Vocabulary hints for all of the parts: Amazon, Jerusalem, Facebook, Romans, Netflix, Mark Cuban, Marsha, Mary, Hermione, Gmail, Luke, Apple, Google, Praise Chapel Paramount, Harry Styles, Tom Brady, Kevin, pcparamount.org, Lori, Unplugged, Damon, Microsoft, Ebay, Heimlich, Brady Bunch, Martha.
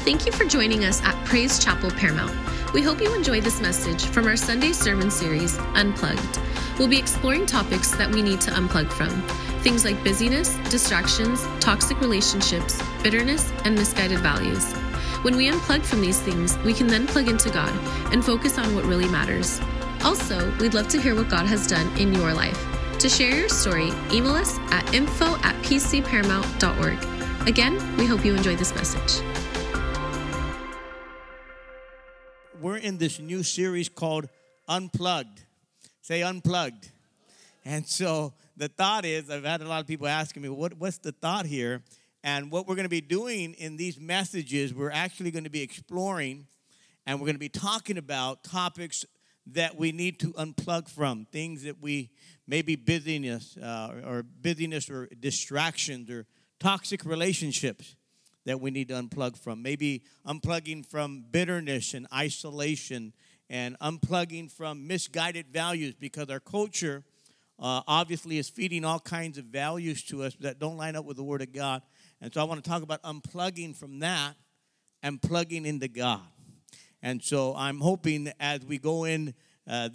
Thank you for joining us at Praise Chapel Paramount. We hope you enjoy this message from our Sunday sermon series, Unplugged. We'll be exploring topics that we need to unplug from, things like busyness, distractions, toxic relationships, bitterness, and misguided values. When we unplug from these things, we can then plug into God and focus on what really matters. Also, we'd love to hear what God has done in your life. To share your story, email us at info@pcparamount.org. Again, we hope you enjoy this message. We're in this new series called Unplugged. Say Unplugged. And so the thought is, I've had a lot of people asking me, what's the thought here? And what we're going to be doing in these messages, we're actually going to be exploring, and we're going to be talking about topics that we need to unplug from, things that we maybe busyness or distractions or toxic relationships that we need to unplug from. Maybe unplugging from bitterness and isolation, and unplugging from misguided values, because our culture obviously is feeding all kinds of values to us that don't line up with the Word of God. And so I want to talk about unplugging from that and plugging into God. And so I'm hoping as we go in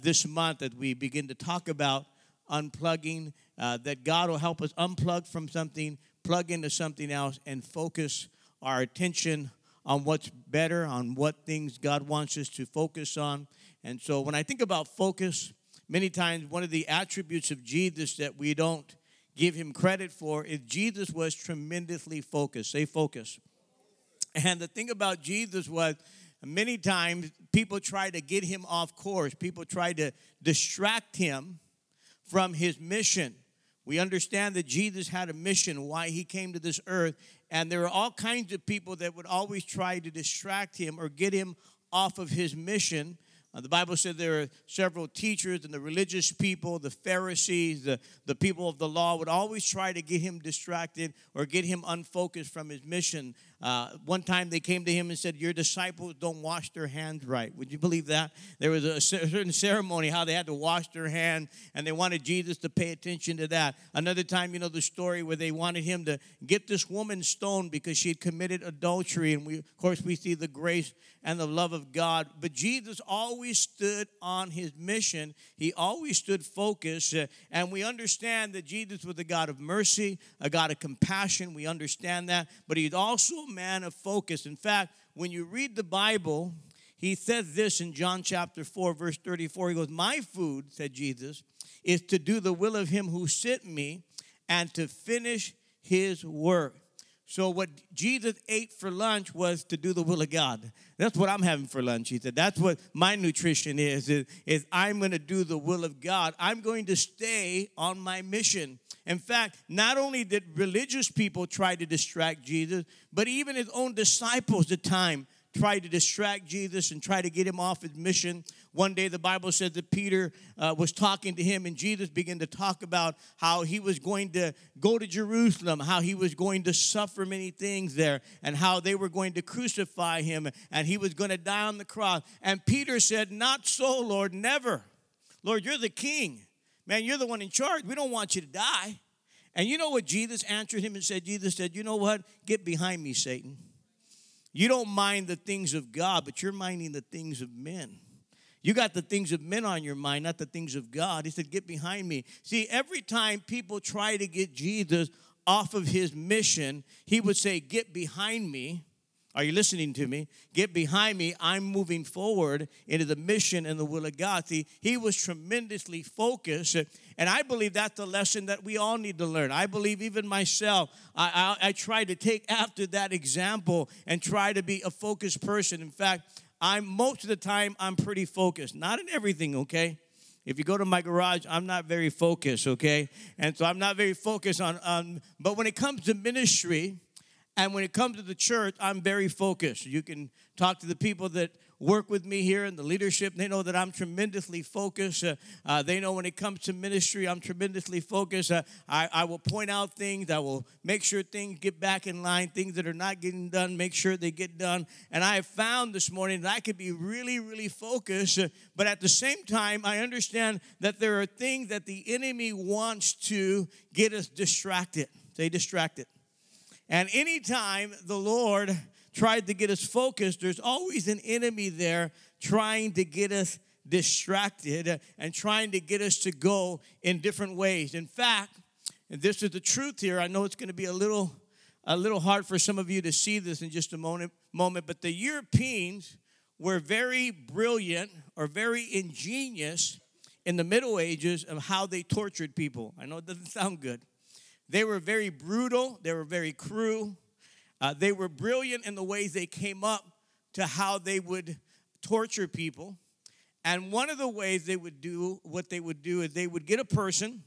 this month, as we begin to talk about unplugging, that God will help us unplug from something, plug into something else, and focus our attention on what's better, on what things God wants us to focus on. And so when I think about focus, many times one of the attributes of Jesus that we don't give him credit for is Jesus was tremendously focused. Say focus. And the thing about Jesus was, many times, people try to get him off course. People try to distract him from his mission. We understand that Jesus had a mission, why he came to this earth. And there are all kinds of people that would always try to distract him or get him off of his mission. The Bible said there are several teachers and the religious people, the Pharisees, the people of the law would always try to get him distracted or get him unfocused from his mission. One time they came to him and said, your disciples don't wash their hands right. Would you believe that? There was a certain ceremony how they had to wash their hands, and they wanted Jesus to pay attention to that. Another time, you know, the story where they wanted him to get this woman stoned because she had committed adultery. And we, of course, we see the grace and the love of God. But Jesus always stood on his mission. He always stood focused. And we understand that Jesus was a God of mercy, a God of compassion. We understand that. But he's also man of focus. In fact, when you read the Bible, he says this in John chapter 4, verse 34. He goes, my food, said Jesus, is to do the will of him who sent me and to finish his work. So what Jesus ate for lunch was to do the will of God. That's what I'm having for lunch, he said. That's what my nutrition is I'm going to do the will of God. I'm going to stay on my mission. In fact, not only did religious people try to distract Jesus, but even his own disciples at the time tried to distract Jesus and try to get him off his mission. One day the Bible said that Peter was talking to him, and Jesus began to talk about how he was going to go to Jerusalem, how he was going to suffer many things there, and how they were going to crucify him, and he was going to die on the cross. And Peter said, not so, Lord, never. Lord, you're the king. Man, you're the one in charge. We don't want you to die. And you know what Jesus answered him and said? Jesus said, you know what? Get behind me, Satan. You don't mind the things of God, but you're minding the things of men. You got the things of men on your mind, not the things of God. He said, get behind me. See, every time people try to get Jesus off of his mission, he would say, get behind me. Are you listening to me? Get behind me. I'm moving forward into the mission and the will of God. See, he was tremendously focused. And I believe that's a lesson that we all need to learn. I believe even myself, I try to take after that example and try to be a focused person. In fact, most of the time, I'm pretty focused. Not in everything, okay? If you go to my garage, I'm not very focused, okay? And so I'm not very focused on, but when it comes to ministry, and when it comes to the church, I'm very focused. You can talk to the people that work with me here in the leadership. They know that I'm tremendously focused. They know when it comes to ministry, I'm tremendously focused. I will point out things. I will make sure things get back in line. Things that are not getting done, make sure they get done. And I have found this morning that I could be really, really focused. But at the same time, I understand that there are things that the enemy wants to get us distracted. Say distracted. And anytime the Lord tried to get us focused, there's always an enemy there trying to get us distracted and trying to get us to go in different ways. In fact, and this is the truth here, I know it's going to be a little hard for some of you to see this in just a moment, but the Europeans were very brilliant or very ingenious in the Middle Ages of how they tortured people. I know it doesn't sound good. They were very brutal. They were very cruel. They were brilliant in the ways they came up to how they would torture people. And one of the ways they would do what they would do is they would get a person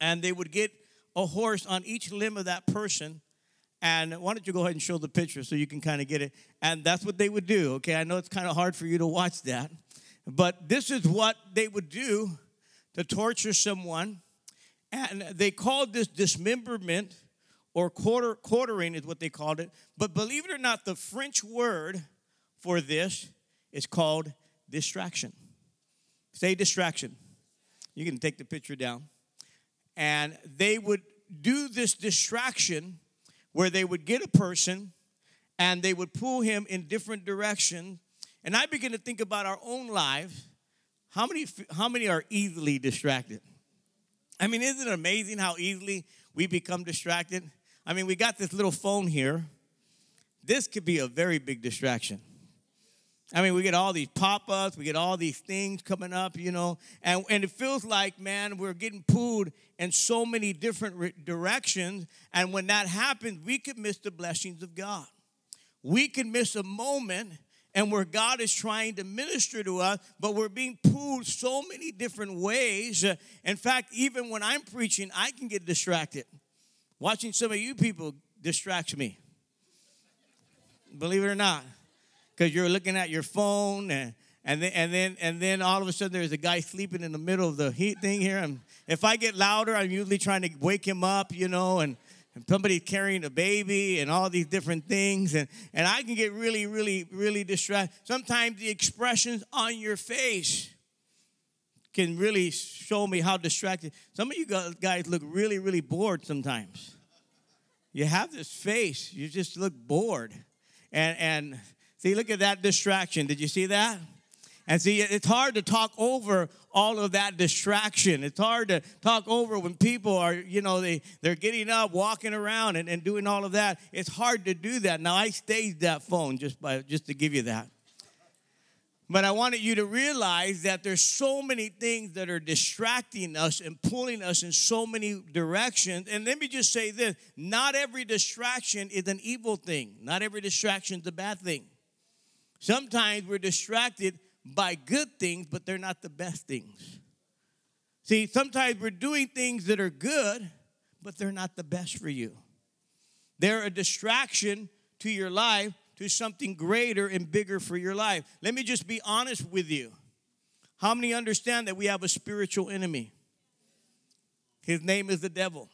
and they would get a horse on each limb of that person. And why don't you go ahead and show the picture so you can kind of get it. And that's what they would do, okay? I know it's kind of hard for you to watch that. But this is what they would do to torture someone. And they called this dismemberment or quartering is what they called it. But believe it or not, the French word for this is called distraction. Say distraction. You can take the picture down. And they would do this distraction where they would get a person and they would pull him in different directions. And I begin to think about our own lives. How many are easily distracted? I mean, isn't it amazing how easily we become distracted? I mean, we got this little phone here. This could be a very big distraction. I mean, we get all these pop-ups. We get all these things coming up, you know. And it feels like, man, we're getting pulled in so many different directions. And when that happens, we could miss the blessings of God. We could miss a moment and where God is trying to minister to us, but we're being pulled so many different ways. In fact, even when I'm preaching, I can get distracted. Watching some of you people distracts me. Believe it or not. Because you're looking at your phone, and then all of a sudden there's a guy sleeping in the middle of the heat thing here. And if I get louder, I'm usually trying to wake him up, you know, and somebody's carrying a baby and all these different things. And I can get really, really, really distracted. Sometimes the expressions on your face can really show me how distracted. Some of you guys look really, really bored sometimes. You have this face. You just look bored. And see, look at that distraction. Did you see that? And see, it's hard to talk over all of that distraction. It's hard to talk over when people are, you know, they're getting up, walking around, and doing all of that. It's hard to do that. Now, I staged that phone just to give you that. But I wanted you to realize that there's so many things that are distracting us and pulling us in so many directions. And let me just say this. Not every distraction is an evil thing. Not every distraction is a bad thing. Sometimes we're distracted by good things, but they're not the best things. See, sometimes we're doing things that are good, but they're not the best for you. They're a distraction to your life, to something greater and bigger for your life. Let me just be honest with you. How many understand that we have a spiritual enemy? His name is the devil.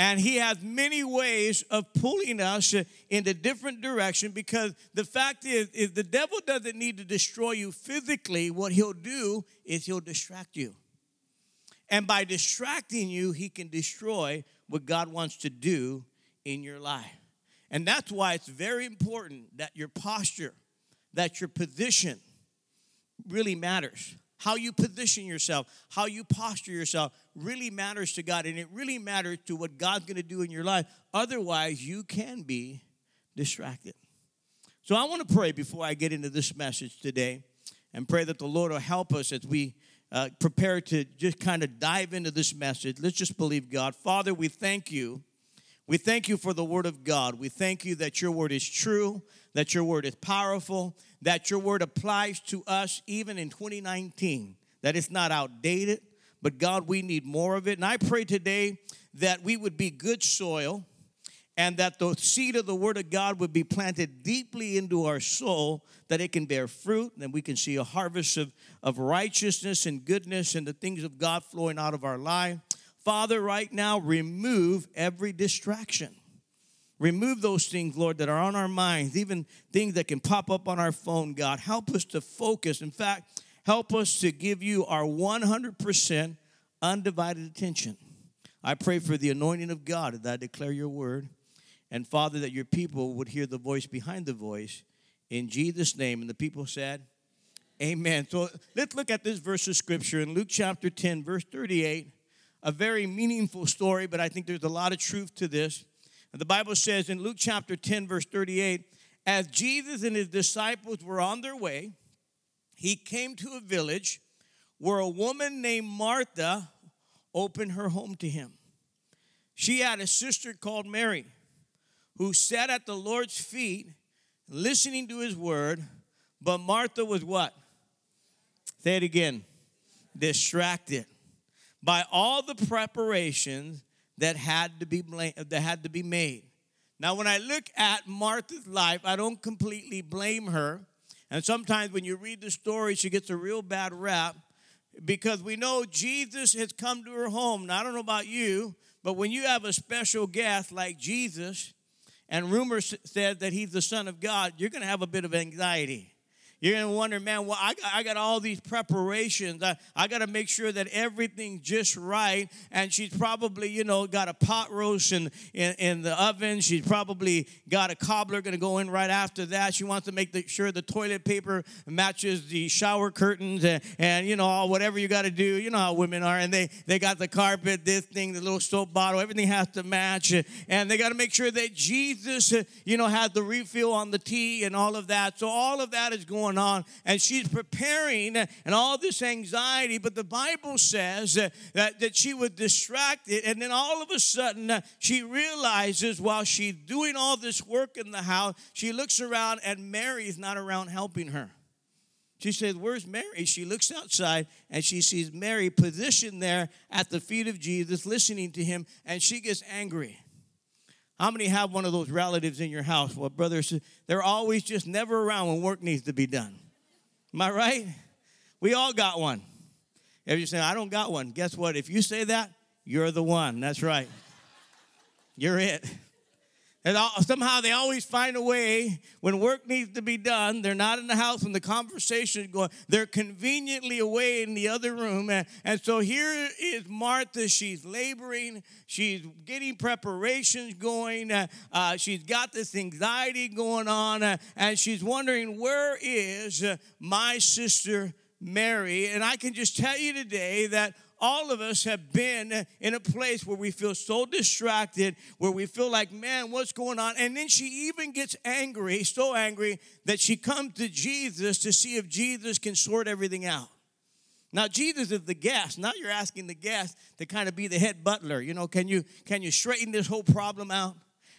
And he has many ways of pulling us in a different direction, because the fact is the devil doesn't need to destroy you physically. What he'll do is he'll distract you. And by distracting you, he can destroy what God wants to do in your life. And that's why it's very important that your posture, that your position really matters. How you position yourself, how you posture yourself really matters to God, and it really matters to what God's going to do in your life. Otherwise, you can be distracted. So I want to pray before I get into this message today, and pray that the Lord will help us as we prepare to just kind of dive into this message. Let's just believe God. Father, we thank you. We thank you for the word of God. We thank you that your word is true, that your word is powerful, that your word applies to us even in 2019, that it's not outdated, but God, we need more of it. And I pray today that we would be good soil and that the seed of the word of God would be planted deeply into our soul, that it can bear fruit, and we can see a harvest of righteousness and goodness and the things of God flowing out of our life. Father, right now, remove every distraction. Remove those things, Lord, that are on our minds, even things that can pop up on our phone, God. Help us to focus. In fact, help us to give you our 100% undivided attention. I pray for the anointing of God as I declare your word. And, Father, that your people would hear the voice behind the voice. In Jesus' name. And the people said, amen. So let's look at this verse of Scripture in Luke chapter 10, verse 38. A very meaningful story, but I think there's a lot of truth to this. And the Bible says in Luke chapter 10, verse 38, as Jesus and his disciples were on their way, he came to a village where a woman named Martha opened her home to him. She had a sister called Mary, who sat at the Lord's feet, listening to his word, but Martha was what? Say it again. Distracted by all the preparations that had to be made. Now, when I look at Martha's life, I don't completely blame her. And sometimes when you read the story, she gets a real bad rap because we know Jesus has come to her home. Now, I don't know about you, but when you have a special guest like Jesus, and rumors said that he's the Son of God, you're going to have a bit of anxiety. You're going to wonder, man, well, I got all these preparations. I got to make sure that everything's just right. And she's probably, got a pot roast in the oven. She's probably got a cobbler going to go in right after that. She wants to make sure the toilet paper matches the shower curtains and whatever you got to do. You know how women are. And they got the carpet, this thing, the little soap bottle. Everything has to match. And they got to make sure that Jesus, has the refill on the tea and all of that. So all of that is going on, and she's preparing and all this anxiety, but the Bible says that she was distracted, and then all of a sudden she realizes while she's doing all this work in the house, she looks around and Mary's not around helping her. She says, where's Mary? She looks outside and she sees Mary positioned there at the feet of Jesus listening to him, and she gets angry. How many have one of those relatives in your house? Well, brothers, they're always just never around when work needs to be done. Am I right? We all got one. If you're saying, I don't got one, guess what? If you say that, you're the one. That's right. You're it. And somehow they always find a way when work needs to be done. They're not in the house when the conversation is going. They're conveniently away in the other room. And so here is Martha. She's laboring. She's getting preparations going. She's got this anxiety going on. And she's wondering, where is my sister Mary? And I can just tell you today that all of us have been in a place where we feel so distracted, where we feel like, man, what's going on? And then she even gets angry, so angry, that she comes to Jesus to see if Jesus can sort everything out. Now, Jesus is the guest. Now you're asking the guest to kind of be the head butler. Can you straighten this whole problem out?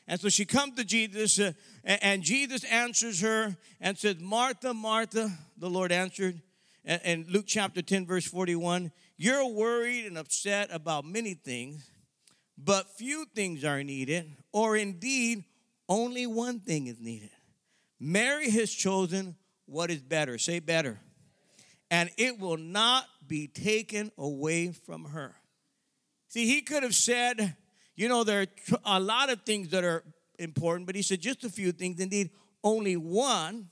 And so she comes to Jesus, and Jesus answers her and says, Martha, Martha, the Lord answered. And Luke chapter 10, verse 41, you're worried and upset about many things, but few things are needed, or indeed, only one thing is needed. Mary has chosen what is better. Say better. And it will not be taken away from her. See, he could have said, there are a lot of things that are important, but he said just a few things, indeed, only one.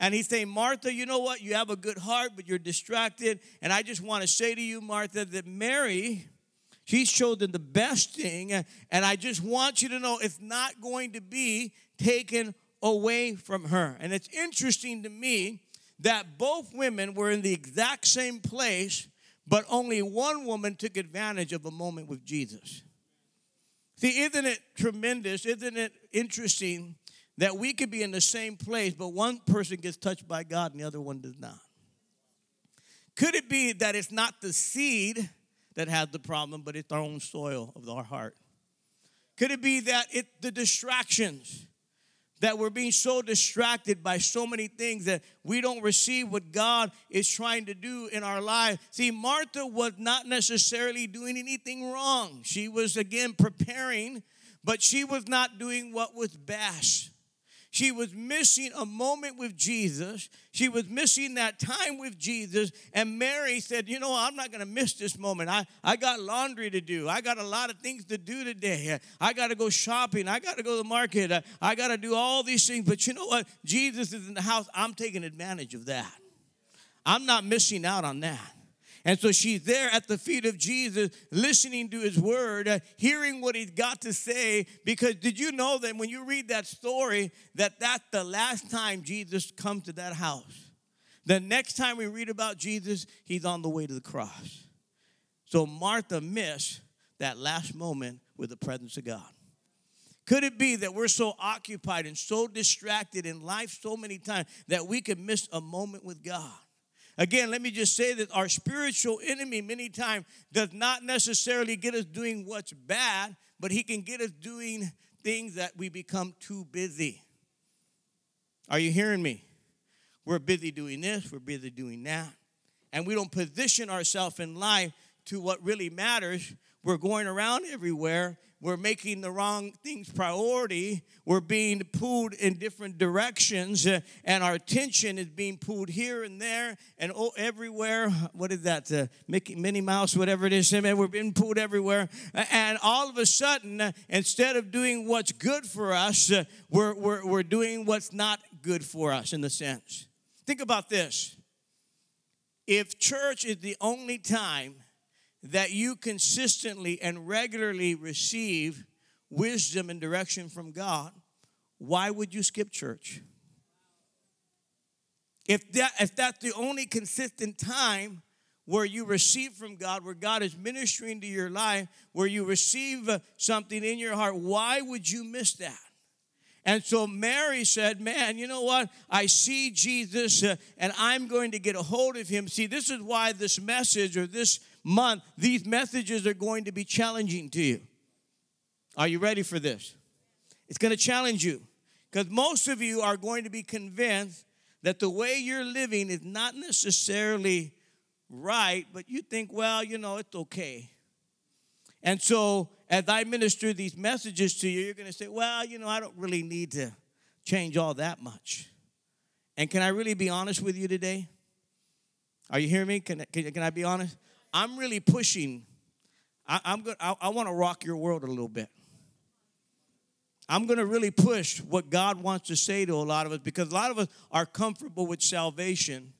And he's saying, Martha, you know what? You have a good heart, but you're distracted. And I just want to say to you, Martha, that Mary, she's chosen the best thing. And I just want you to know it's not going to be taken away from her. And it's interesting to me that both women were in the exact same place, but only one woman took advantage of a moment with Jesus. See, isn't it tremendous? Isn't it interesting that we could be in the same place, but one person gets touched by God and the other one does not? Could it be that it's not the seed that has the problem, but it's our own soil of our heart? Could it be that it's the distractions, that we're being so distracted by so many things that we don't receive what God is trying to do in our life? See, Martha was not necessarily doing anything wrong. She was, again, preparing, but she was not doing what was best. She was missing a moment with Jesus. She was missing that time with Jesus. And Mary said, I'm not going to miss this moment. I got laundry to do. I got a lot of things to do today. I got to go shopping. I got to go to the market. I got to do all these things. But you know what? Jesus is in the house. I'm taking advantage of that. I'm not missing out on that. And so she's there at the feet of Jesus, listening to his word, hearing what he's got to say. Because did you know that when you read that story, that that's the last time Jesus comes to that house? The next time we read about Jesus, he's on the way to the cross. So Martha missed that last moment with the presence of God. Could it be that we're so occupied and so distracted in life so many times that we could miss a moment with God? Again, let me just say that our spiritual enemy many times does not necessarily get us doing what's bad, but he can get us doing things that we become too busy. Are you hearing me? We're busy doing this, we're busy doing that. And we don't position ourselves in life to what really matters. We're going around everywhere. We're making the wrong things priority. We're being pulled in different directions, and our attention is being pulled here and there and everywhere. What is that? Minnie Mouse, whatever it is. We're being pulled everywhere. And all of a sudden, instead of doing what's good for us, we're doing what's not good for us in a sense. Think about this. If church is the only time that you consistently and regularly receive wisdom and direction from God, why would you skip church? If that's the only consistent time where you receive from God, where God is ministering to your life, where you receive something in your heart, why would you miss that? And so Mary said, man, you know what? I see Jesus, and I'm going to get a hold of him. See, this is why this message or this month, these messages are going to be challenging to you. Are you ready for this? It's going to challenge you because most of you are going to be convinced that the way you're living is not necessarily right, but you think, well, you know, it's okay. And so as I minister these messages to you, you're going to say, well, you know, I don't really need to change all that much. And can I really be honest with you today? Are you hearing me? Can I be honest? I'm really pushing. I want to rock your world a little bit. I'm going to really push what God wants to say to a lot of us because a lot of us are comfortable with salvation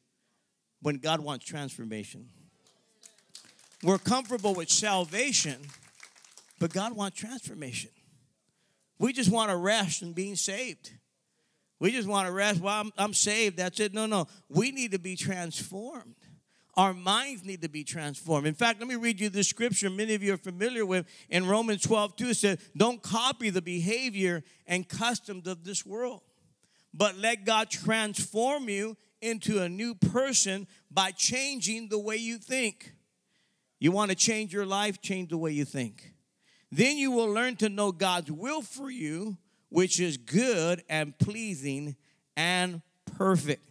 when God wants transformation. We're comfortable with salvation, but God wants transformation. We just want to rest in being saved. We just want to rest. Well, I'm saved. That's it. No. We need to be transformed. Our minds need to be transformed. In fact, let me read you this scripture many of you are familiar with. In Romans 12:2, it says, don't copy the behavior and customs of this world, but let God transform you into a new person by changing the way you think. You want to change your life? Change the way you think. Then you will learn to know God's will for you, which is good and pleasing and perfect.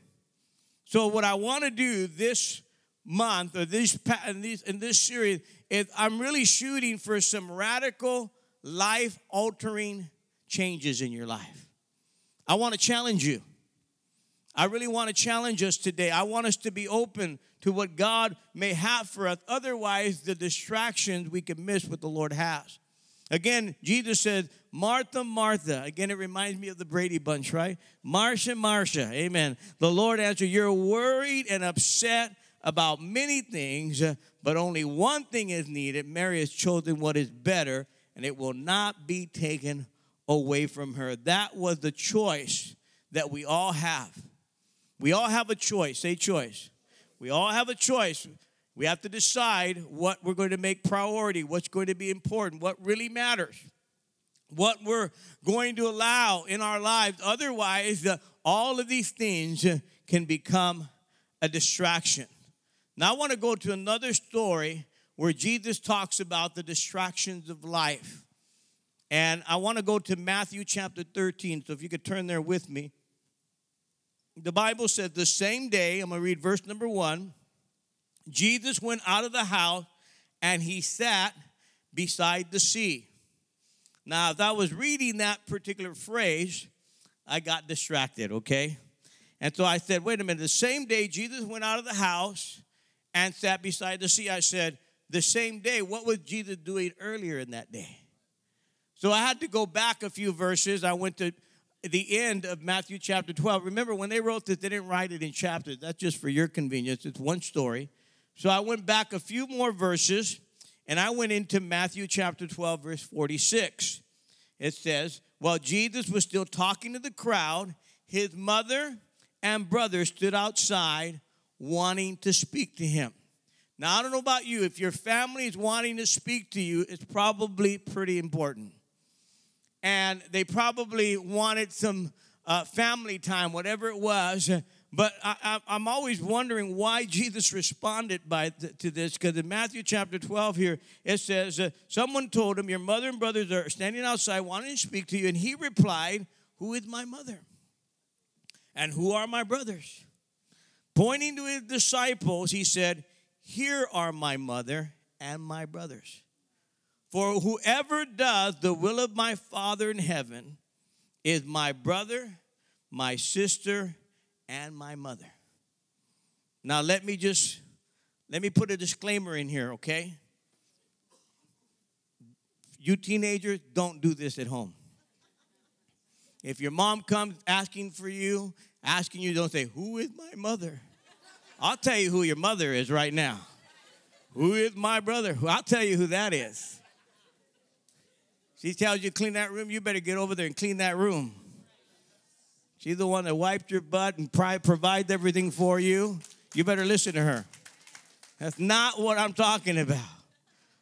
So what I want to do this month or in this series is I'm really shooting for some radical life altering changes in your life. I want to challenge you. I really want to challenge us today. I want us to be open to what God may have for us. Otherwise, the distractions we can miss what the Lord has. Again, Jesus said, Martha, Martha. Again, it reminds me of the Brady Bunch, right? Marsha, Marsha. Amen. The Lord answered, you're worried and upset about many things, but only one thing is needed. Mary has chosen what is better, and it will not be taken away from her. That was the choice that we all have. We all have a choice. Say choice. We all have a choice. We have to decide what we're going to make priority, what's going to be important, what really matters, what we're going to allow in our lives. Otherwise, all of these things can become a distraction. Now, I want to go to another story where Jesus talks about the distractions of life. And I want to go to Matthew chapter 13. So if you could turn there with me. The Bible says the same day, I'm going to read verse number 1. Jesus went out of the house and he sat beside the sea. Now, as I was reading that particular phrase, I got distracted, okay? And so I said, wait a minute. The same day Jesus went out of the house and sat beside the sea. I said, the same day, what was Jesus doing earlier in that day? So I had to go back a few verses. I went to the end of Matthew chapter 12. Remember, when they wrote this, they didn't write it in chapters. That's just for your convenience. It's one story. So I went back a few more verses, and I went into Matthew chapter 12, verse 46. It says, while Jesus was still talking to the crowd, his mother and brother stood outside wanting to speak to him. Now, I don't know about you. If your family is wanting to speak to you, it's probably pretty important. And they probably wanted some family time, whatever it was. But I'm always wondering why Jesus responded to this, because in Matthew chapter 12 here, it says, someone told him, your mother and brothers are standing outside wanting to speak to you. And he replied, who is my mother? And who are my brothers? Pointing to his disciples, he said, here are my mother and my brothers. For whoever does the will of my Father in heaven is my brother, my sister, and my mother. Now, let me put a disclaimer in here, okay? You teenagers, don't do this at home. If your mom comes asking you, don't say, who is my mother? I'll tell you who your mother is right now. Who is my brother? I'll tell you who that is. She tells you, clean that room. You better get over there and clean that room. She's the one that wiped your butt and provides everything for you. You better listen to her. That's not what I'm talking about.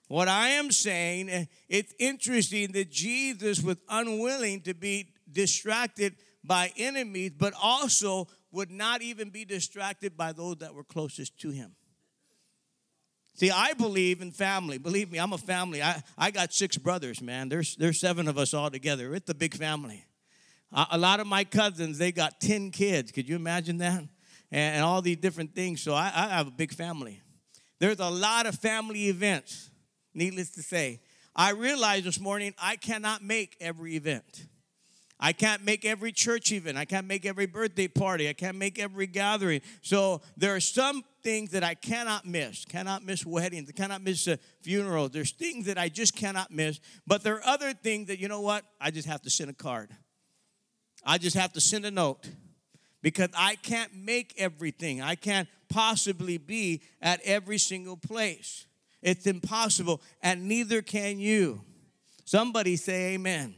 What I am saying, it's interesting that Jesus was unwilling to be distracted by enemies, but also would not even be distracted by those that were closest to him. See, I believe in family. Believe me, I'm a family. I got 6 brothers, man. There's 7 of us all together. It's a big family. A lot of my cousins, they got 10 kids. Could you imagine that? And all these different things. So I have a big family. There's a lot of family events. Needless to say, I realized this morning I cannot make every event. I can't make every church event. I can't make every birthday party. I can't make every gathering. So there are some things that I cannot miss. Cannot miss weddings. Cannot miss funerals. There's things that I just cannot miss. But there are other things that, you know what? I just have to send a card. I just have to send a note. Because I can't make everything. I can't possibly be at every single place. It's impossible, and neither can you. Somebody say amen.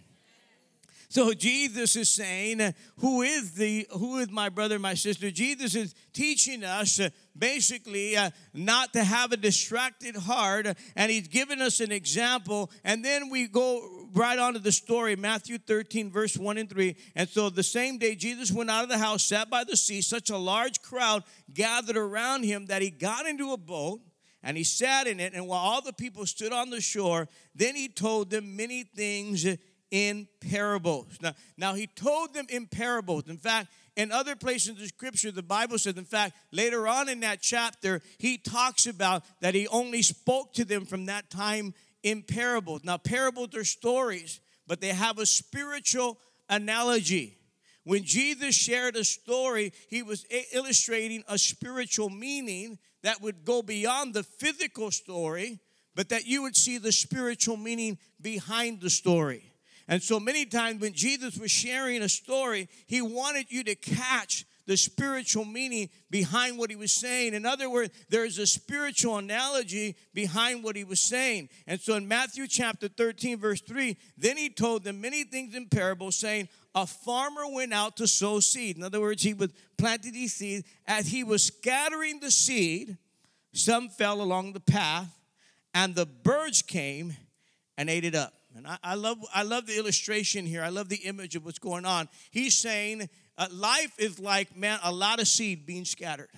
So Jesus is saying, who is my brother and my sister? Jesus is teaching us basically not to have a distracted heart, and he's given us an example. And then we go right on to the story, Matthew 13, verse 1 and 3. And so the same day Jesus went out of the house, sat by the sea. Such a large crowd gathered around him that he got into a boat. And he sat in it, and while all the people stood on the shore, then he told them many things in parables. Now he told them in parables. In fact, in other places in the Scripture, the Bible says, in fact, later on in that chapter, he talks about that he only spoke to them from that time in parables. Now, parables are stories, but they have a spiritual analogy. When Jesus shared a story, he was illustrating a spiritual meaning that would go beyond the physical story, but that you would see the spiritual meaning behind the story. And so many times when Jesus was sharing a story, he wanted you to catch the spiritual meaning behind what he was saying. In other words, there is a spiritual analogy behind what he was saying. And so in Matthew chapter 13, verse 3, then he told them many things in parables, saying, a farmer went out to sow seed. In other words, he was planting these seeds. As he was scattering the seed, some fell along the path, and the birds came and ate it up. And I love the illustration here. I love the image of what's going on. He's saying life is like, man, a lot of seed being scattered.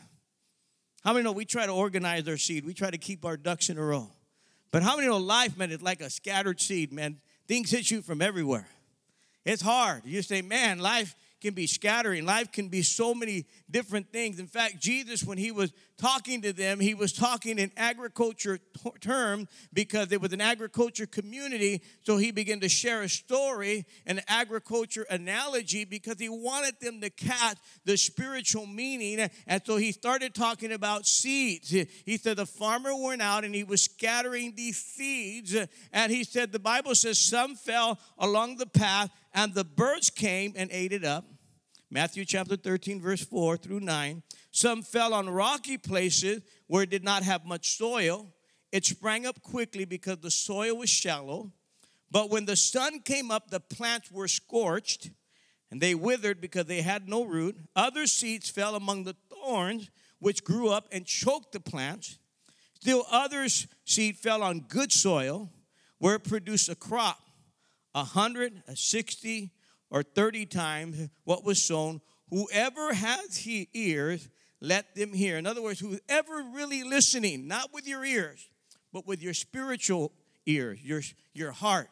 How many know we try to organize our seed? We try to keep our ducks in a row. But how many know life, man, is like a scattered seed, man? Things hit you from everywhere. It's hard. You say, man, life can be scattering. Life can be so many different things. In fact, Jesus, when he was talking to them, he was talking in agriculture term because it was an agriculture community. So he began to share a story, an agriculture analogy, because he wanted them to catch the spiritual meaning. And so he started talking about seeds. He said the farmer went out and he was scattering these seeds. And he said, the Bible says some fell along the path and the birds came and ate it up. Matthew chapter 13, verse 4 through 9. Some fell on rocky places where it did not have much soil. It sprang up quickly because the soil was shallow. But when the sun came up, the plants were scorched, and they withered because they had no root. Other seeds fell among the thorns, which grew up and choked the plants. Still others' seed fell on good soil, where it produced a crop, 100, 60, or 30 times what was sown. Whoever has ears, let them hear. In other words, whoever really listening, not with your ears, but with your spiritual ears, your heart.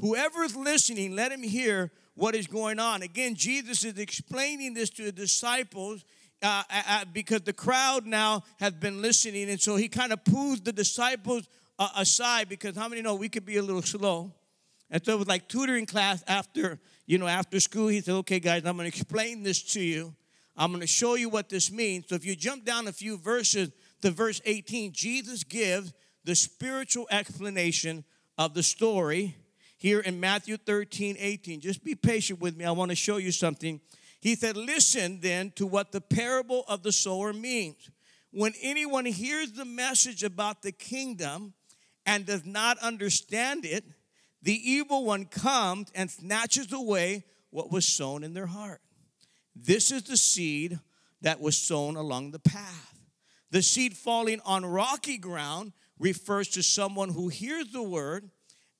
Whoever's listening, let him hear what is going on. Again, Jesus is explaining this to the disciples because the crowd now has been listening, and so he kind of poos the disciples aside because how many know we could be a little slow? And so it was like tutoring class after school. He said, okay, guys, I'm going to explain this to you. I'm going to show you what this means. So if you jump down a few verses to verse 18, Jesus gives the spiritual explanation of the story here in Matthew 13, 18. Just be patient with me. I want to show you something. He said, listen then to what the parable of the sower means. When anyone hears the message about the kingdom and does not understand it, the evil one comes and snatches away what was sown in their heart. This is the seed that was sown along the path. The seed falling on rocky ground refers to someone who hears the word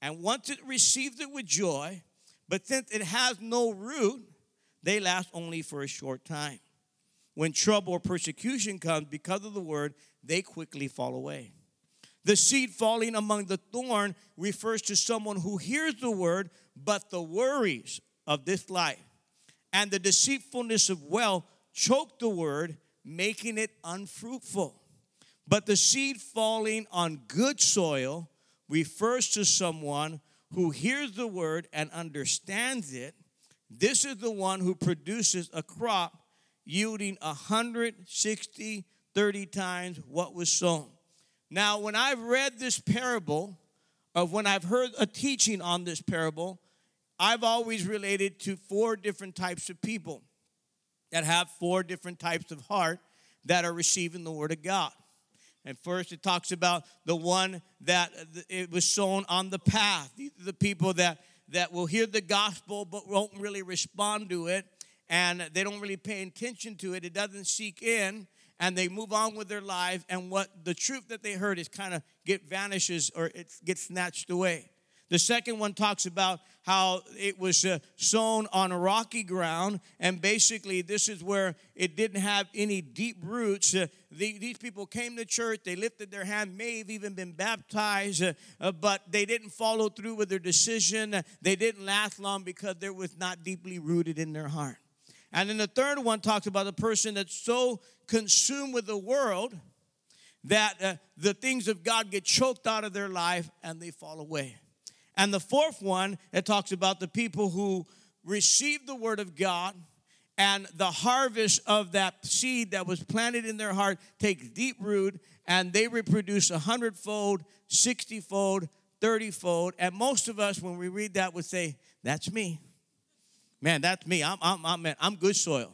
and once it receives it with joy, but since it has no root, they last only for a short time. When trouble or persecution comes because of the word, they quickly fall away. The seed falling among the thorn refers to someone who hears the word, but the worries of this life and the deceitfulness of wealth choke the word, making it unfruitful. But the seed falling on good soil refers to someone who hears the word and understands it. This is the one who produces a crop yielding 100, 60, 30 times what was sown. Now, when I've read this parable, or when I've heard a teaching on this parable, I've always related to four different types of people that have four different types of heart that are receiving the word of God. And first, it talks about the one that it was sown on the path. These are the people that will hear the gospel but won't really respond to it, and they don't really pay attention to it. It doesn't sink in. And they move on with their life, and what the truth that they heard is kind of vanishes or it gets snatched away. The second one talks about how it was sown on a rocky ground, and basically this is where it didn't have any deep roots. These people came to church, they lifted their hand, may have even been baptized, but they didn't follow through with their decision. They didn't last long because there was not deeply rooted in their heart. And then the third one talks about a person that's so consumed with the world that the things of God get choked out of their life and they fall away. And the fourth one, it talks about the people who receive the word of God and the harvest of that seed that was planted in their heart takes deep root and they reproduce 100-fold, 60-fold, 30-fold. And most of us, when we read that, would say, that's me. Man, that's me. I'm good soil.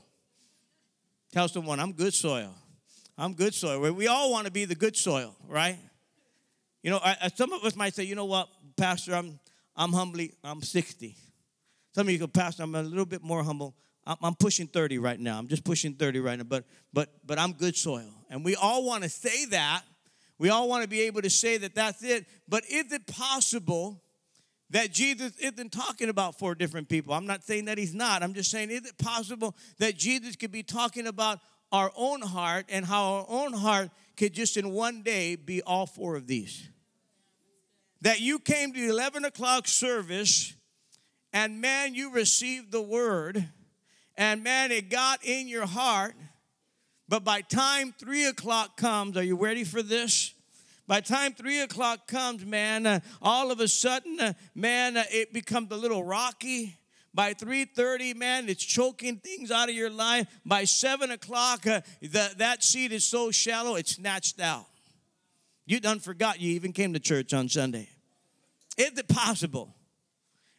Tell someone, I'm good soil. I'm good soil. We all want to be the good soil, right? You know, some of us might say, you know what, Pastor, I'm humbly, I'm 60. Some of you go, Pastor, I'm a little bit more humble. I'm pushing 30 right now. I'm just pushing 30 right now, but I'm good soil. And we all want to say that. We all want to be able to say that that's it. But is it possible that Jesus isn't talking about four different people? I'm not saying that he's not. I'm just saying, is it possible that Jesus could be talking about our own heart and how our own heart could just in one day be all four of these? That you came to the 11 o'clock service and, man, you received the word and, man, it got in your heart. But by time 3 o'clock comes, are you ready for this? By the time 3 o'clock comes, man, all of a sudden, it becomes a little rocky. By 3:30, man, it's choking things out of your life. By 7 o'clock, that seed is so shallow, it's snatched out. You done forgot you even came to church on Sunday. Is it possible?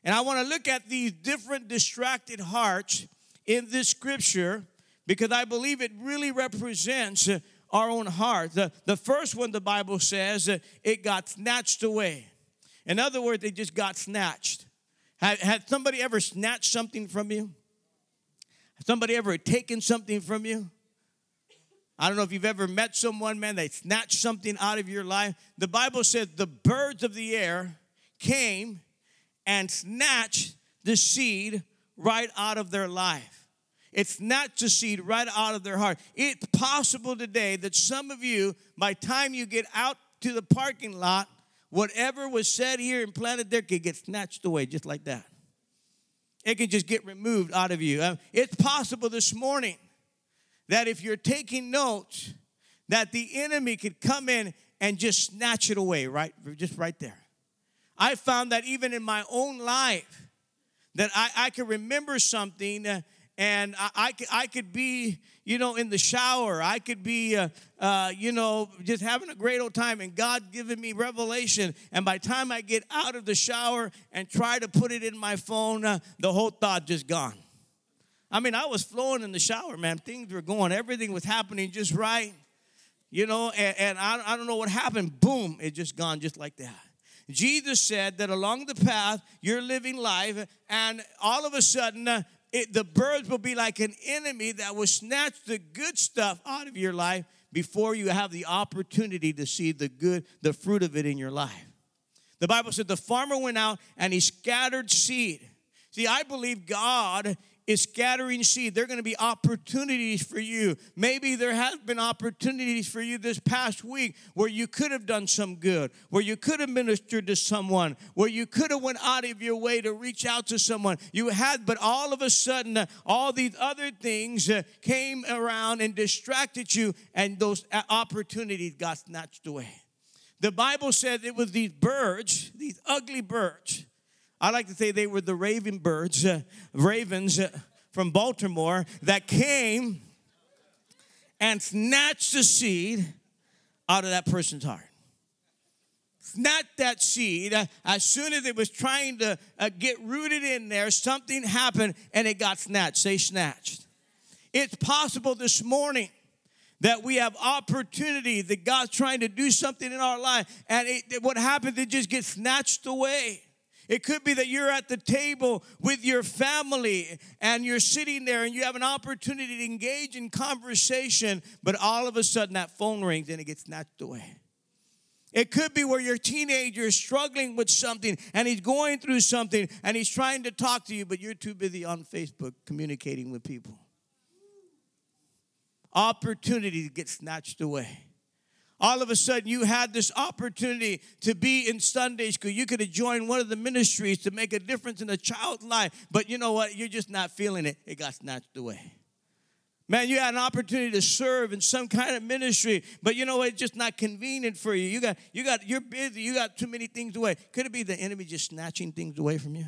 And I want to look at these different distracted hearts in this scripture because I believe it really represents our own heart. The first one, the Bible says, it got snatched away. In other words, they just got snatched. Had somebody ever snatched something from you? Has somebody ever taken something from you? I don't know if you've ever met someone, man, they snatched something out of your life. The Bible says the birds of the air came and snatched the seed right out of their life. It snatched the seed right out of their heart. It's possible today that some of you, by the time you get out to the parking lot, whatever was said here and planted there could get snatched away just like that. It could just get removed out of you. It's possible this morning that if you're taking notes, that the enemy could come in and just snatch it away, right? Just right there. I found that even in my own life, that I could remember something and I could be, in the shower. I could be, just having a great old time and God giving me revelation. And by the time I get out of the shower and try to put it in my phone, the whole thought just gone. I mean, I was flowing in the shower, man. Things were going. Everything was happening just right, and I don't know what happened. Boom, it just gone just like that. Jesus said that along the path, you're living life, and all of a sudden, the birds will be like an enemy that will snatch the good stuff out of your life before you have the opportunity to see the good, the fruit of it in your life. The Bible said the farmer went out and he scattered seed. See, I believe God is scattering seed. There are going to be opportunities for you. Maybe there have been opportunities for you this past week where you could have done some good, where you could have ministered to someone, where you could have went out of your way to reach out to someone. You had, but all of a sudden, all these other things came around and distracted you, and those opportunities got snatched away. The Bible said it was these birds, these ugly birds. I like to say they were the ravens from Baltimore that came and snatched the seed out of that person's heart. Snatched that seed. As soon as it was trying to get rooted in there, something happened and it got snatched. They snatched. It's possible this morning that we have opportunity, that God's trying to do something in our life, and what happens, it just gets snatched away. It could be that you're at the table with your family and you're sitting there and you have an opportunity to engage in conversation, but all of a sudden that phone rings and it gets snatched away. It could be where your teenager is struggling with something and he's going through something and he's trying to talk to you, but you're too busy on Facebook communicating with people. Opportunities get snatched away. All of a sudden, you had this opportunity to be in Sunday school. You could have joined one of the ministries to make a difference in a child's life. But you know what? You're just not feeling it. It got snatched away. Man, you had an opportunity to serve in some kind of ministry. But you know what? It's just not convenient for you. You're busy. You got too many things away. Could it be the enemy just snatching things away from you?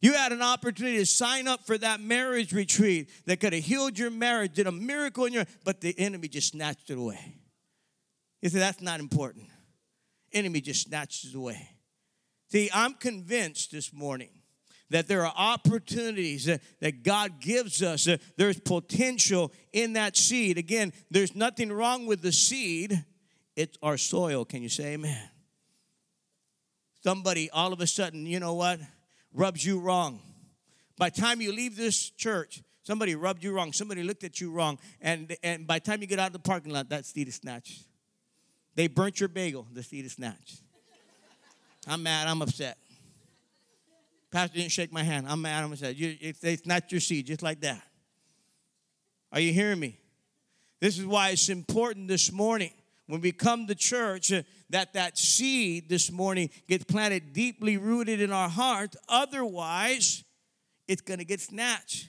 You had an opportunity to sign up for that marriage retreat that could have healed your marriage, did a miracle in your life, but the enemy just snatched it away. You say, that's not important. Enemy just snatches away. See, I'm convinced this morning that there are opportunities that God gives us. There's potential in that seed. Again, there's nothing wrong with the seed. It's our soil. Can you say amen? Somebody all of a sudden, rubs you wrong. By the time you leave this church, somebody rubbed you wrong. Somebody looked at you wrong. And by the time you get out of the parking lot, that seed is snatched. They burnt your bagel. The seed is snatched. I'm mad. I'm upset. Pastor didn't shake my hand. I'm mad. I'm upset. They snatched your seed just like that. Are you hearing me? This is why it's important this morning when we come to church that seed this morning gets planted deeply rooted in our heart. Otherwise, it's going to get snatched.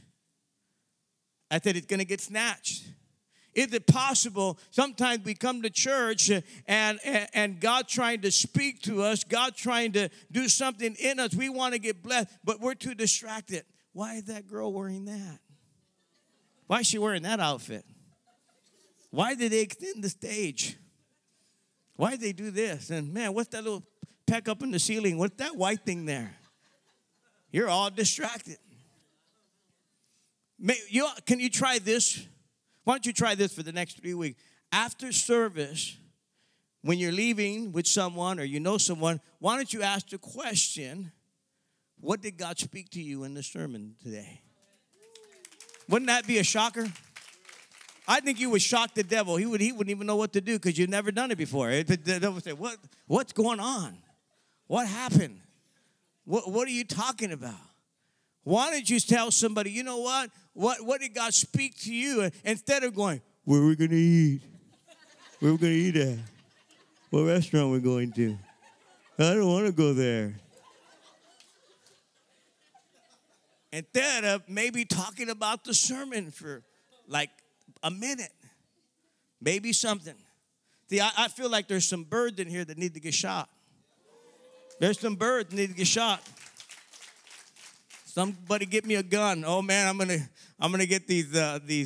I said it's going to get snatched. Is it possible sometimes we come to church and God trying to speak to us, God trying to do something in us, we want to get blessed, but we're too distracted. Why is that girl wearing that? Why is she wearing that outfit? Why did they extend the stage? Why did they do this? And man, what's that little peck up in the ceiling? What's that white thing there? You're all distracted. Can you try this? Why don't you try this for the next 3 weeks? After service, when you're leaving with someone or you know someone, why don't you ask the question, what did God speak to you in the sermon today? Wouldn't that be a shocker? I think you would shock the devil. He wouldn't even know what to do because you've never done it before. The devil would say, what's going on? What happened? What are you talking about? Why don't you tell somebody, you know what? What did God speak to you? Instead of going, where are we going to eat? Where are we going to eat at? What restaurant are we going to? I don't want to go there. Instead of maybe talking about the sermon for like a minute, maybe something. See, I feel like there's some birds in here that need to get shot. There's some birds that need to get shot. Somebody get me a gun. Oh man, I'm gonna get these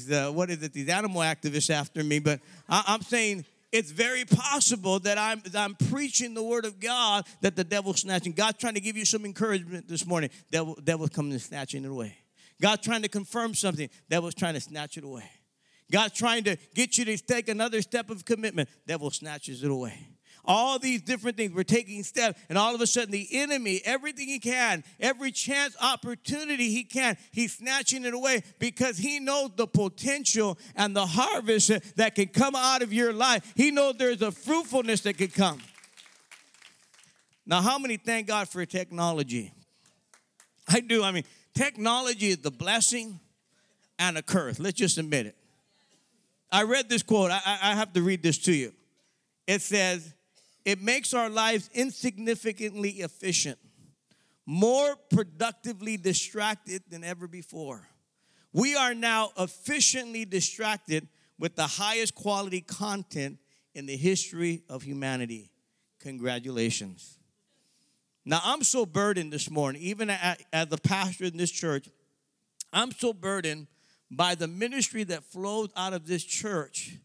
animal activists after me. But I'm saying it's very possible that I'm preaching the word of God that the devil's snatching. God's trying to give you some encouragement this morning. Devil's coming and snatching it away. God's trying to confirm something. Devil's trying to snatch it away. God's trying to get you to take another step of commitment. Devil snatches it away. All these different things, we're taking steps, and all of a sudden the enemy, everything he can, every chance, opportunity he can, he's snatching it away because he knows the potential and the harvest that can come out of your life. He knows there's a fruitfulness that can come. Now, how many thank God for technology? I do. I mean, technology is the blessing and a curse. Let's just admit it. I read this quote. I have to read this to you. It says, it makes our lives insignificantly efficient, more productively distracted than ever before. We are now efficiently distracted with the highest quality content in the history of humanity. Congratulations. Now, I'm so burdened this morning, even as the pastor in this church, I'm so burdened by the ministry that flows out of this church,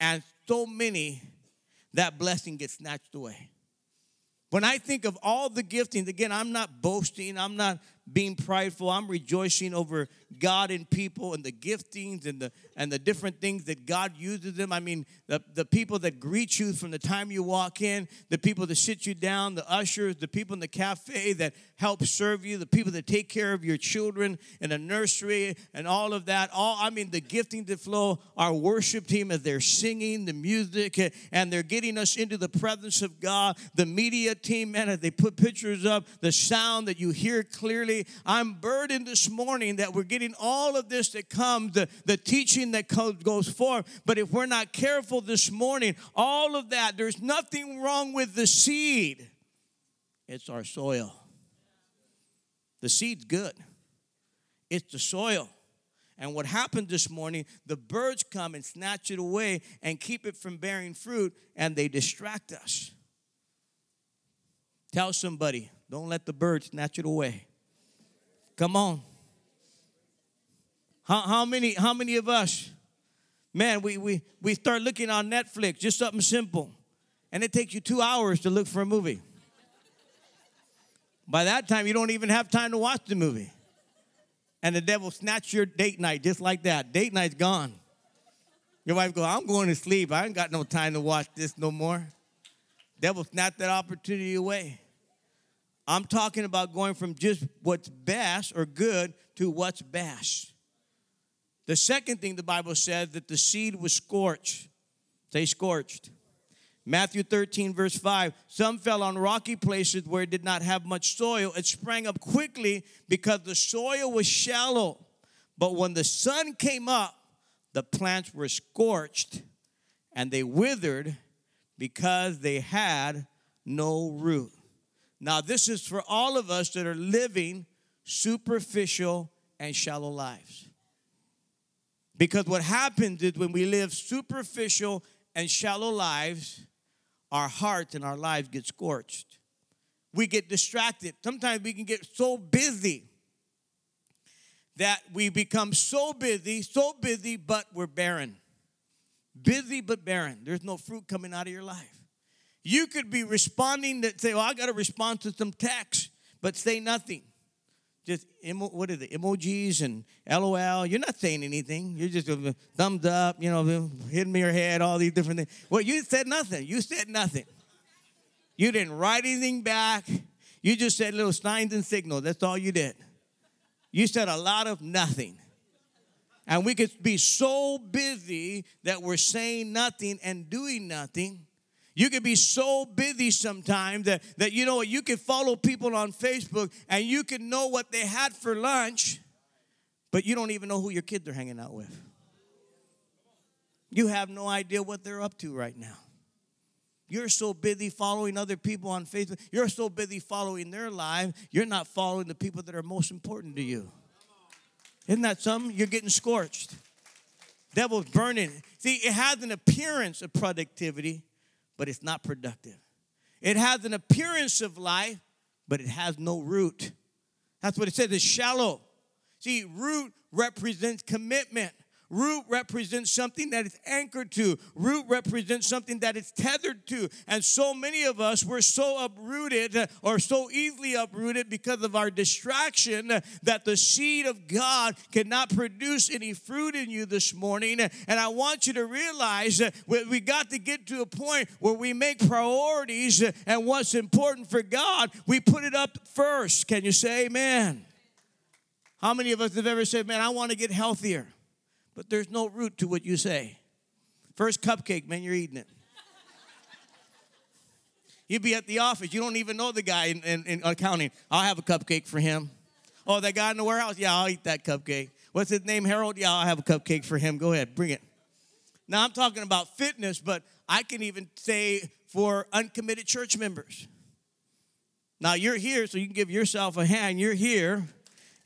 and so many, that blessing gets snatched away. When I think of all the giftings, again, I'm not boasting. I'm not being prideful. I'm rejoicing over God and people and the giftings and the different things that God uses them. I mean, the people that greet you from the time you walk in, the people that sit you down, the ushers, the people in the cafe that help serve you, the people that take care of your children in the nursery and all of that. The giftings that flow, our worship team as they're singing the music and they're getting us into the presence of God, the media team, man, as they put pictures up, the sound that you hear clearly. I'm burdened this morning that we're getting all of this that comes, the teaching that goes forth. But if we're not careful this morning, all of that, there's nothing wrong with the seed. It's our soil. The seed's good. It's the soil. And what happened this morning, the birds come and snatch it away and keep it from bearing fruit, and they distract us. Tell somebody, don't let the birds snatch it away. Come on. How many of us, man, we start looking on Netflix, just something simple, and it takes you 2 hours to look for a movie. By that time, you don't even have time to watch the movie. And the devil snatched your date night just like that. Date night's gone. Your wife goes, I'm going to sleep. I ain't got no time to watch this no more. Devil snatched that opportunity away. I'm talking about going from just what's best or good to what's best. The second thing the Bible says that the seed was scorched. Say scorched. Matthew 13, verse 5. Some fell on rocky places where it did not have much soil. It sprang up quickly because the soil was shallow. But when the sun came up, the plants were scorched and they withered because they had no root. Now, this is for all of us that are living superficial and shallow lives. Because what happens is when we live superficial and shallow lives, our hearts and our lives get scorched. We get distracted. Sometimes we can get so busy that we become so busy, but we're barren. Busy but barren. There's no fruit coming out of your life. You could be responding that say, well, I got to respond to some text, but say nothing. just what are the emojis and LOL. You're not saying anything. You're just thumbs up, you know, hitting me your head, all these different things. Well, you said nothing. You said nothing. You didn't write anything back. You just said little signs and signals. That's all you did. You said a lot of nothing. And we could be so busy that we're saying nothing and doing nothing. You could be so busy sometimes that you know what, you could follow people on Facebook and you could know what they had for lunch, but you don't even know who your kids are hanging out with. You have no idea what they're up to right now. You're so busy following other people on Facebook. You're so busy following their life. You're not following the people that are most important to you. Isn't that something? You're getting scorched. Devil's burning. See, it has an appearance of productivity, but it's not productive. It has an appearance of life, but it has no root. That's what it says. It's shallow. See, root represents commitment. Root represents something that it's anchored to. Root represents something that it's tethered to. And so many of us, we're so uprooted or so easily uprooted because of our distraction that the seed of God cannot produce any fruit in you this morning. And I want you to realize that we got to get to a point where we make priorities and what's important for God, we put it up first. Can you say amen? How many of us have ever said, man, I want to get healthier? But there's no root to what you say. First cupcake, man, you're eating it. You'd be at the office. You don't even know the guy in accounting. I'll have a cupcake for him. Oh, that guy in the warehouse? Yeah, I'll eat that cupcake. What's his name, Harold? Yeah, I'll have a cupcake for him. Go ahead, bring it. Now, I'm talking about fitness, but I can even say for uncommitted church members. Now, you're here, so you can give yourself a hand. You're here.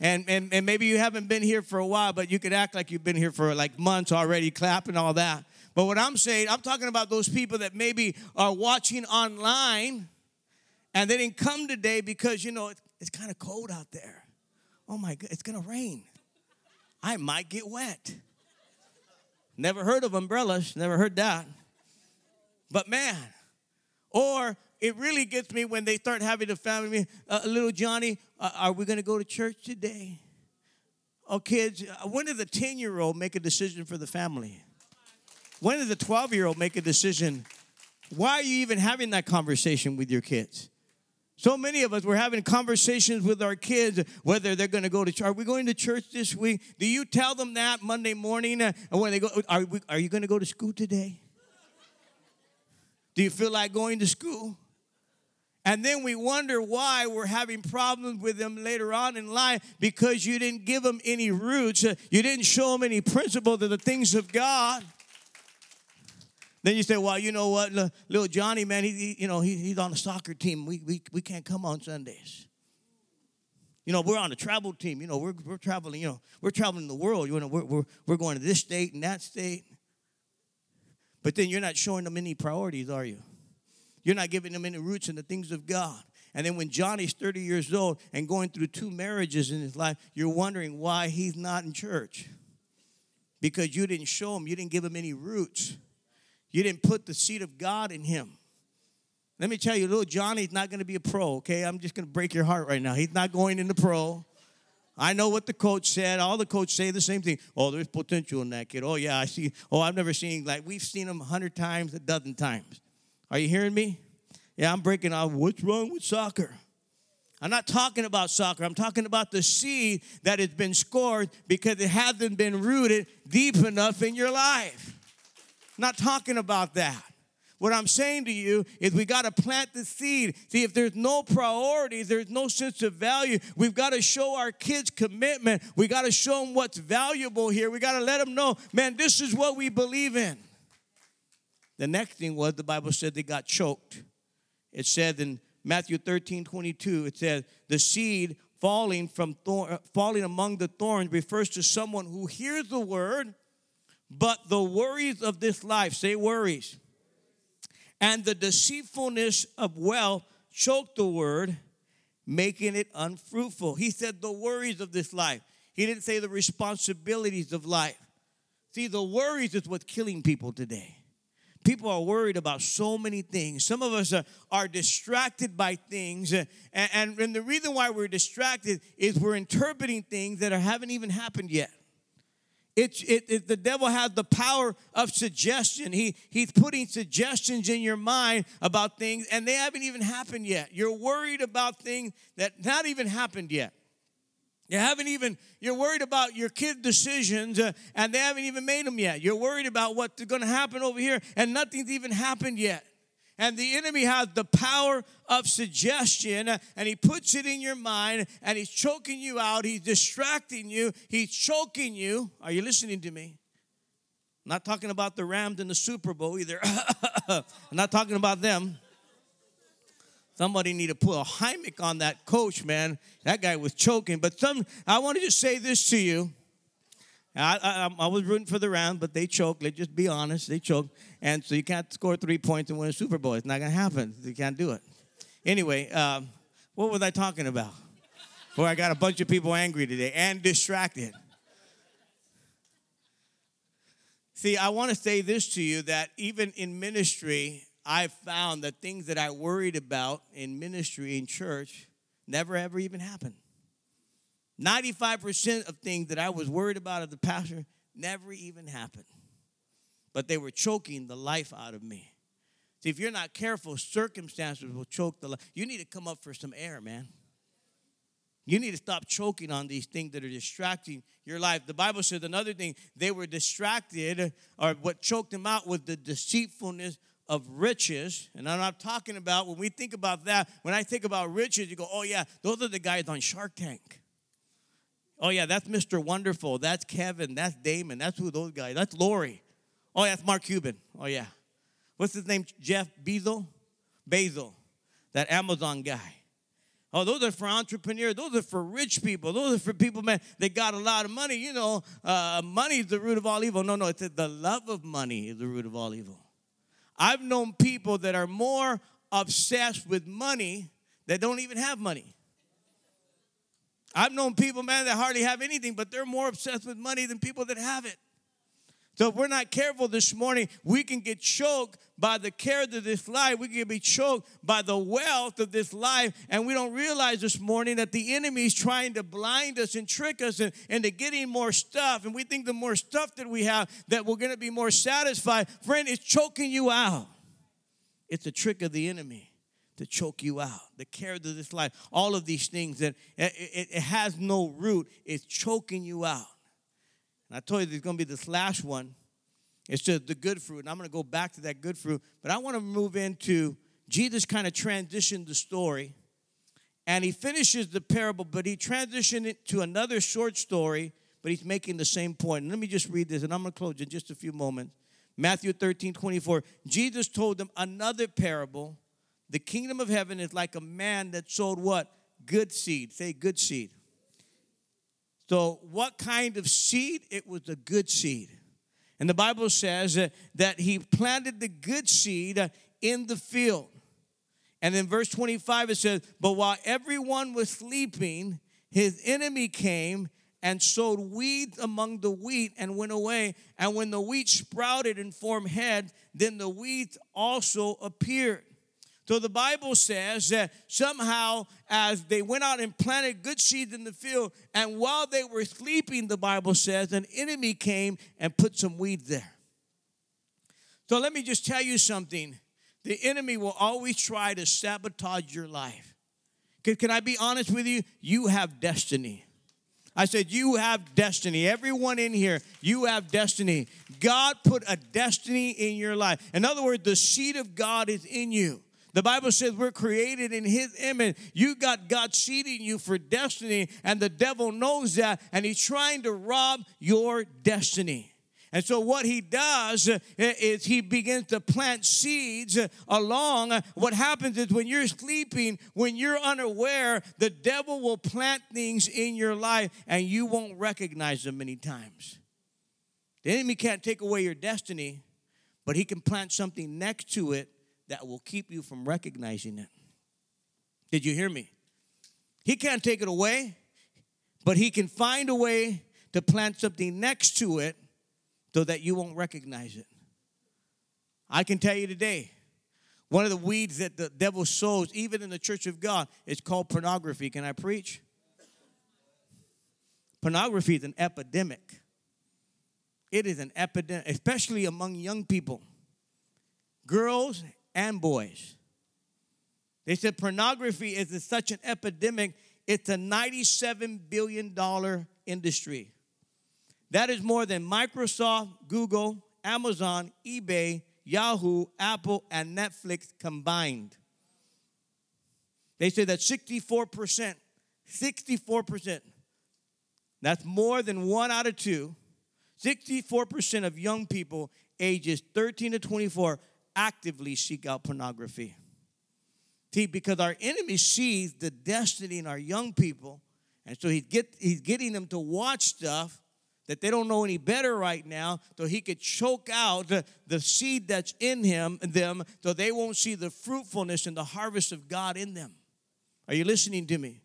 And maybe you haven't been here for a while, but you could act like you've been here for like months already, clapping all that. But what I'm saying, I'm talking about those people that maybe are watching online and they didn't come today because, you know, it's kind of cold out there. Oh, my God, it's going to rain. I might get wet. Never heard of umbrellas. Never heard that. But, man, or it really gets me when they start having the family meeting. Little Johnny, are we going to go to church today? Oh, kids, when does the 10-year-old make a decision for the family? When does the 12-year-old make a decision? Why are you even having that conversation with your kids? So many of us, we're having conversations with our kids, whether they're going to go to church. Are we going to church this week? Do you tell them that Monday morning? When they go, are you going to go to school today? Do you feel like going to school? And then we wonder why we're having problems with them later on in life, because you didn't give them any roots. You didn't show them any principles of the things of God. Then you say, well, you know what, little Johnny, man, he's on the soccer team. We can't come on Sundays. You know, we're on a travel team. You know, we're traveling, you know, we're traveling the world. You know, we're going to this state and that state. But then you're not showing them any priorities, are you? You're not giving them any roots in the things of God. And then when Johnny's 30 years old and going through 2 marriages in his life, you're wondering why he's not in church. Because you didn't show him. You didn't give him any roots. You didn't put the seed of God in him. Let me tell you, little Johnny's not going to be a pro, okay? I'm just going to break your heart right now. He's not going into pro. I know what the coach said. All the coaches say the same thing. Oh, there's potential in that kid. Oh, yeah, I see. Oh, I've never seen, like, we've seen him 100 times, a dozen times. Are you hearing me? Yeah, I'm breaking off. What's wrong with soccer? I'm not talking about soccer. I'm talking about the seed that has been scored because it hasn't been rooted deep enough in your life. I'm not talking about that. What I'm saying to you is we got to plant the seed. See, if there's no priorities, there's no sense of value. We've got to show our kids commitment. We got to show them what's valuable here. We got to let them know, man, this is what we believe in. The next thing was the Bible said they got choked. It said in Matthew 13:22, it says, the seed falling among the thorns refers to someone who hears the word, but the worries of this life, say worries, and the deceitfulness of wealth choked the word, making it unfruitful. He said the worries of this life. He didn't say the responsibilities of life. See, the worries is what's killing people today. People are worried about so many things. Some of us are distracted by things. And the reason why we're distracted is we're interpreting things that haven't even happened yet. The devil has the power of suggestion. He's putting suggestions in your mind about things, and they haven't even happened yet. You're worried about things that not even happened yet. You're worried about your kid decisions, and they haven't even made them yet. You're worried about what's going to happen over here, and nothing's even happened yet. And the enemy has the power of suggestion, and he puts it in your mind, and he's choking you out. He's distracting you. He's choking you. Are you listening to me? I'm not talking about the Rams in the Super Bowl either. I'm not talking about them. Somebody need to put a Heimlich on that coach, man. That guy was choking. But I want to just say this to you. I was rooting for the Rams, but they choked. Let's just be honest. They choked. And so you can't score 3 points and win a Super Bowl. It's not going to happen. You can't do it. Anyway, what was I talking about? Boy, I got a bunch of people angry today and distracted. See, I want to say this to you, that even in ministry, I found that things that I worried about in ministry, in church, never, ever even happened. 95% of things that I was worried about as the pastor never even happened. But they were choking the life out of me. See, if you're not careful, circumstances will choke the life. You need to come up for some air, man. You need to stop choking on these things that are distracting your life. The Bible says another thing, they were distracted, or what choked them out was the deceitfulness of riches. And I'm not talking about, when we think about that, when I think about riches, you go, oh yeah, those are the guys on Shark Tank. Oh yeah, that's Mr. Wonderful. That's Kevin. That's Damon. That's who those guys. That's Lori. Oh, yeah, that's Mark Cuban. Oh yeah. What's his name? Jeff Bezos? That Amazon guy. Oh, those are for entrepreneurs. Those are for rich people. Those are for people, man, that got a lot of money. You know, money is the root of all evil. No, it says the love of money is the root of all evil. I've known people that are more obsessed with money that don't even have money. I've known people, man, that hardly have anything, but they're more obsessed with money than people that have it. So if we're not careful this morning, we can get choked by the cares of this life. We can be choked by the wealth of this life. And we don't realize this morning that the enemy is trying to blind us and trick us into getting more stuff. And we think the more stuff that we have, that we're going to be more satisfied. Friend, it's choking you out. It's a trick of the enemy to choke you out. The cares of this life, all of these things that it has no root, it's choking you out. I told you there's going to be this last one. It's just the good fruit. And I'm going to go back to that good fruit. But I want to move into, Jesus kind of transitioned the story. And he finishes the parable, but he transitioned it to another short story. But he's making the same point. And let me just read this, and I'm going to close in just a few moments. Matthew 13:24. Jesus told them another parable. The kingdom of heaven is like a man that sowed what? Good seed. Say good seed. So what kind of seed? It was a good seed. And the Bible says that he planted the good seed in the field. And in verse 25 it says, but while everyone was sleeping, his enemy came and sowed weeds among the wheat and went away. And when the wheat sprouted and formed heads, then the weeds also appeared. So the Bible says that somehow as they went out and planted good seeds in the field, and while they were sleeping, the Bible says, an enemy came and put some weeds there. So let me just tell you something. The enemy will always try to sabotage your life. Can I be honest with you? You have destiny. I said, you have destiny. Everyone in here, you have destiny. God put a destiny in your life. In other words, the seed of God is in you. The Bible says we're created in his image. You got God seeding you for destiny, and the devil knows that, and he's trying to rob your destiny. And so what he does is he begins to plant seeds along. What happens is when you're sleeping, when you're unaware, the devil will plant things in your life, and you won't recognize them many times. The enemy can't take away your destiny, but he can plant something next to it that will keep you from recognizing it. Did you hear me? He can't take it away, but he can find a way to plant something next to it so that you won't recognize it. I can tell you today, one of the weeds that the devil sows, even in the church of God, is called pornography. Can I preach? Pornography is an epidemic. It is an epidemic, especially among young people, girls and boys. They said pornography is such an epidemic, it's a $97 billion industry. That is more than Microsoft, Google, Amazon, eBay, Yahoo, Apple, and Netflix combined. They say that 64%, that's more than 1 out of 2, 64% of young people ages 13 to 24 actively seek out pornography. See, because our enemy sees the destiny in our young people, and so he's getting them to watch stuff that they don't know any better right now, so he could choke out the seed that's in them, so they won't see the fruitfulness and the harvest of God in them. Are you listening to me?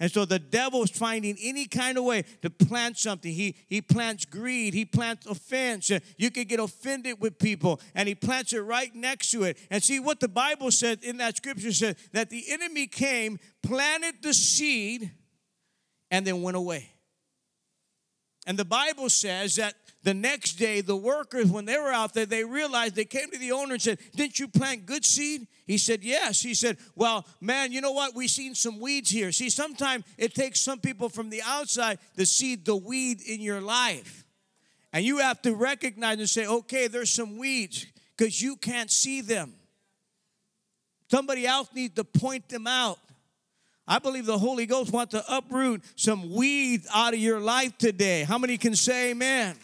And so the devil's finding any kind of way to plant something. He plants greed. He plants offense. You could get offended with people, and he plants it right next to it. And see what the Bible said in that scripture said, that the enemy came, planted the seed, and then went away. And the Bible says that the next day, the workers, when they were out there, they realized, they came to the owner and said, "Didn't you plant good seed?" He said, "Yes." He said, "Well, man, you know what? We've seen some weeds here." See, sometimes it takes some people from the outside to see the weed in your life. And you have to recognize and say, okay, there's some weeds, because you can't see them. Somebody else needs to point them out. I believe the Holy Ghost wants to uproot some weeds out of your life today. How many can say amen?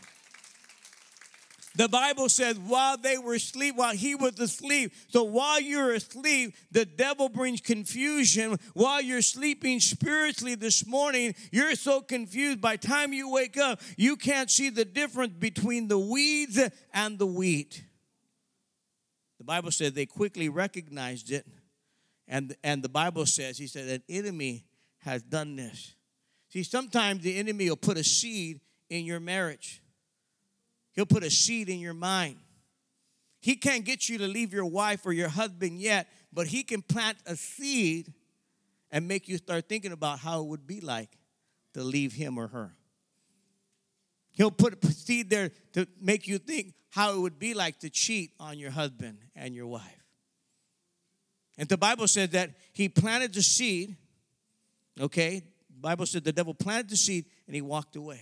The Bible says while they were asleep, while he was asleep. So while you're asleep, the devil brings confusion. While you're sleeping spiritually this morning, you're so confused. By the time you wake up, you can't see the difference between the weeds and the wheat. The Bible says they quickly recognized it. And the Bible says, he said, an enemy has done this. See, sometimes the enemy will put a seed in your marriage. He'll put a seed in your mind. He can't get you to leave your wife or your husband yet, but he can plant a seed and make you start thinking about how it would be like to leave him or her. He'll put a seed there to make you think how it would be like to cheat on your husband and your wife. And the Bible said that he planted the seed, okay? The Bible said the devil planted the seed and he walked away.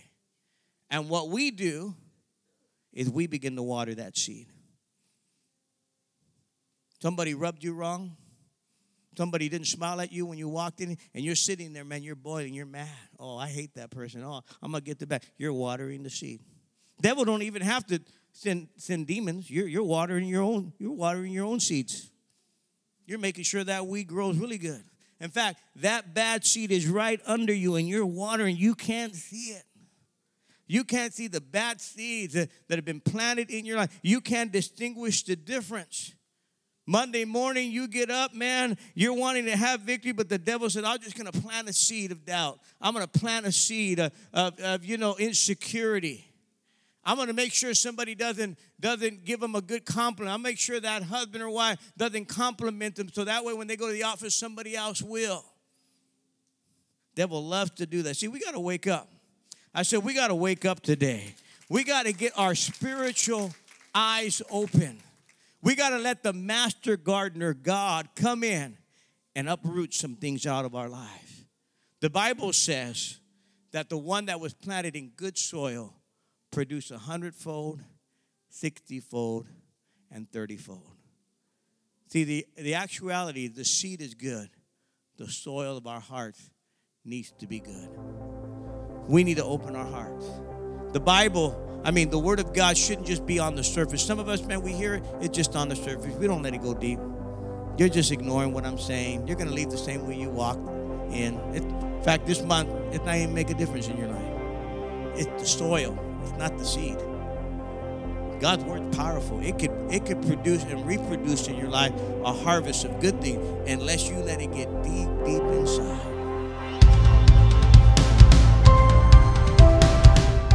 And what we do is we begin to water that seed. Somebody rubbed you wrong. Somebody didn't smile at you when you walked in, and you're sitting there, man, you're boiling, you're mad. Oh, I hate that person. Oh, I'm going to get them back. You're watering the seed. Devil don't even have to send demons. You're watering your own. You're watering your own seeds. You're making sure that weed grows really good. In fact, that bad seed is right under you, and you're watering. You can't see it. You can't see the bad seeds that have been planted in your life. You can't distinguish the difference. Monday morning, you get up, man, you're wanting to have victory, but the devil said, I'm just going to plant a seed of doubt. I'm going to plant a seed of insecurity. I'm going to make sure somebody doesn't give them a good compliment. I'll make sure that husband or wife doesn't compliment them, so that way when they go to the office, somebody else will. Devil loves to do that. See, we got to wake up. I said, we got to wake up today. We got to get our spiritual eyes open. We got to let the master gardener, God, come in and uproot some things out of our lives. The Bible says that the one that was planted in good soil produce 100-fold, 60-fold, and 30-fold. See, the actuality, the seed is good. The soil of our hearts needs to be good. We need to open our hearts. The Word of God shouldn't just be on the surface. Some of us, man, we hear it, it's just on the surface. We don't let it go deep. You're just ignoring what I'm saying. You're going to leave the same way you walked in. In fact, this month, it's not even make a difference in your life. It's the soil. It's not the seed. God's word is powerful. It could produce and reproduce in your life a harvest of good things unless you let it get deep, deep inside.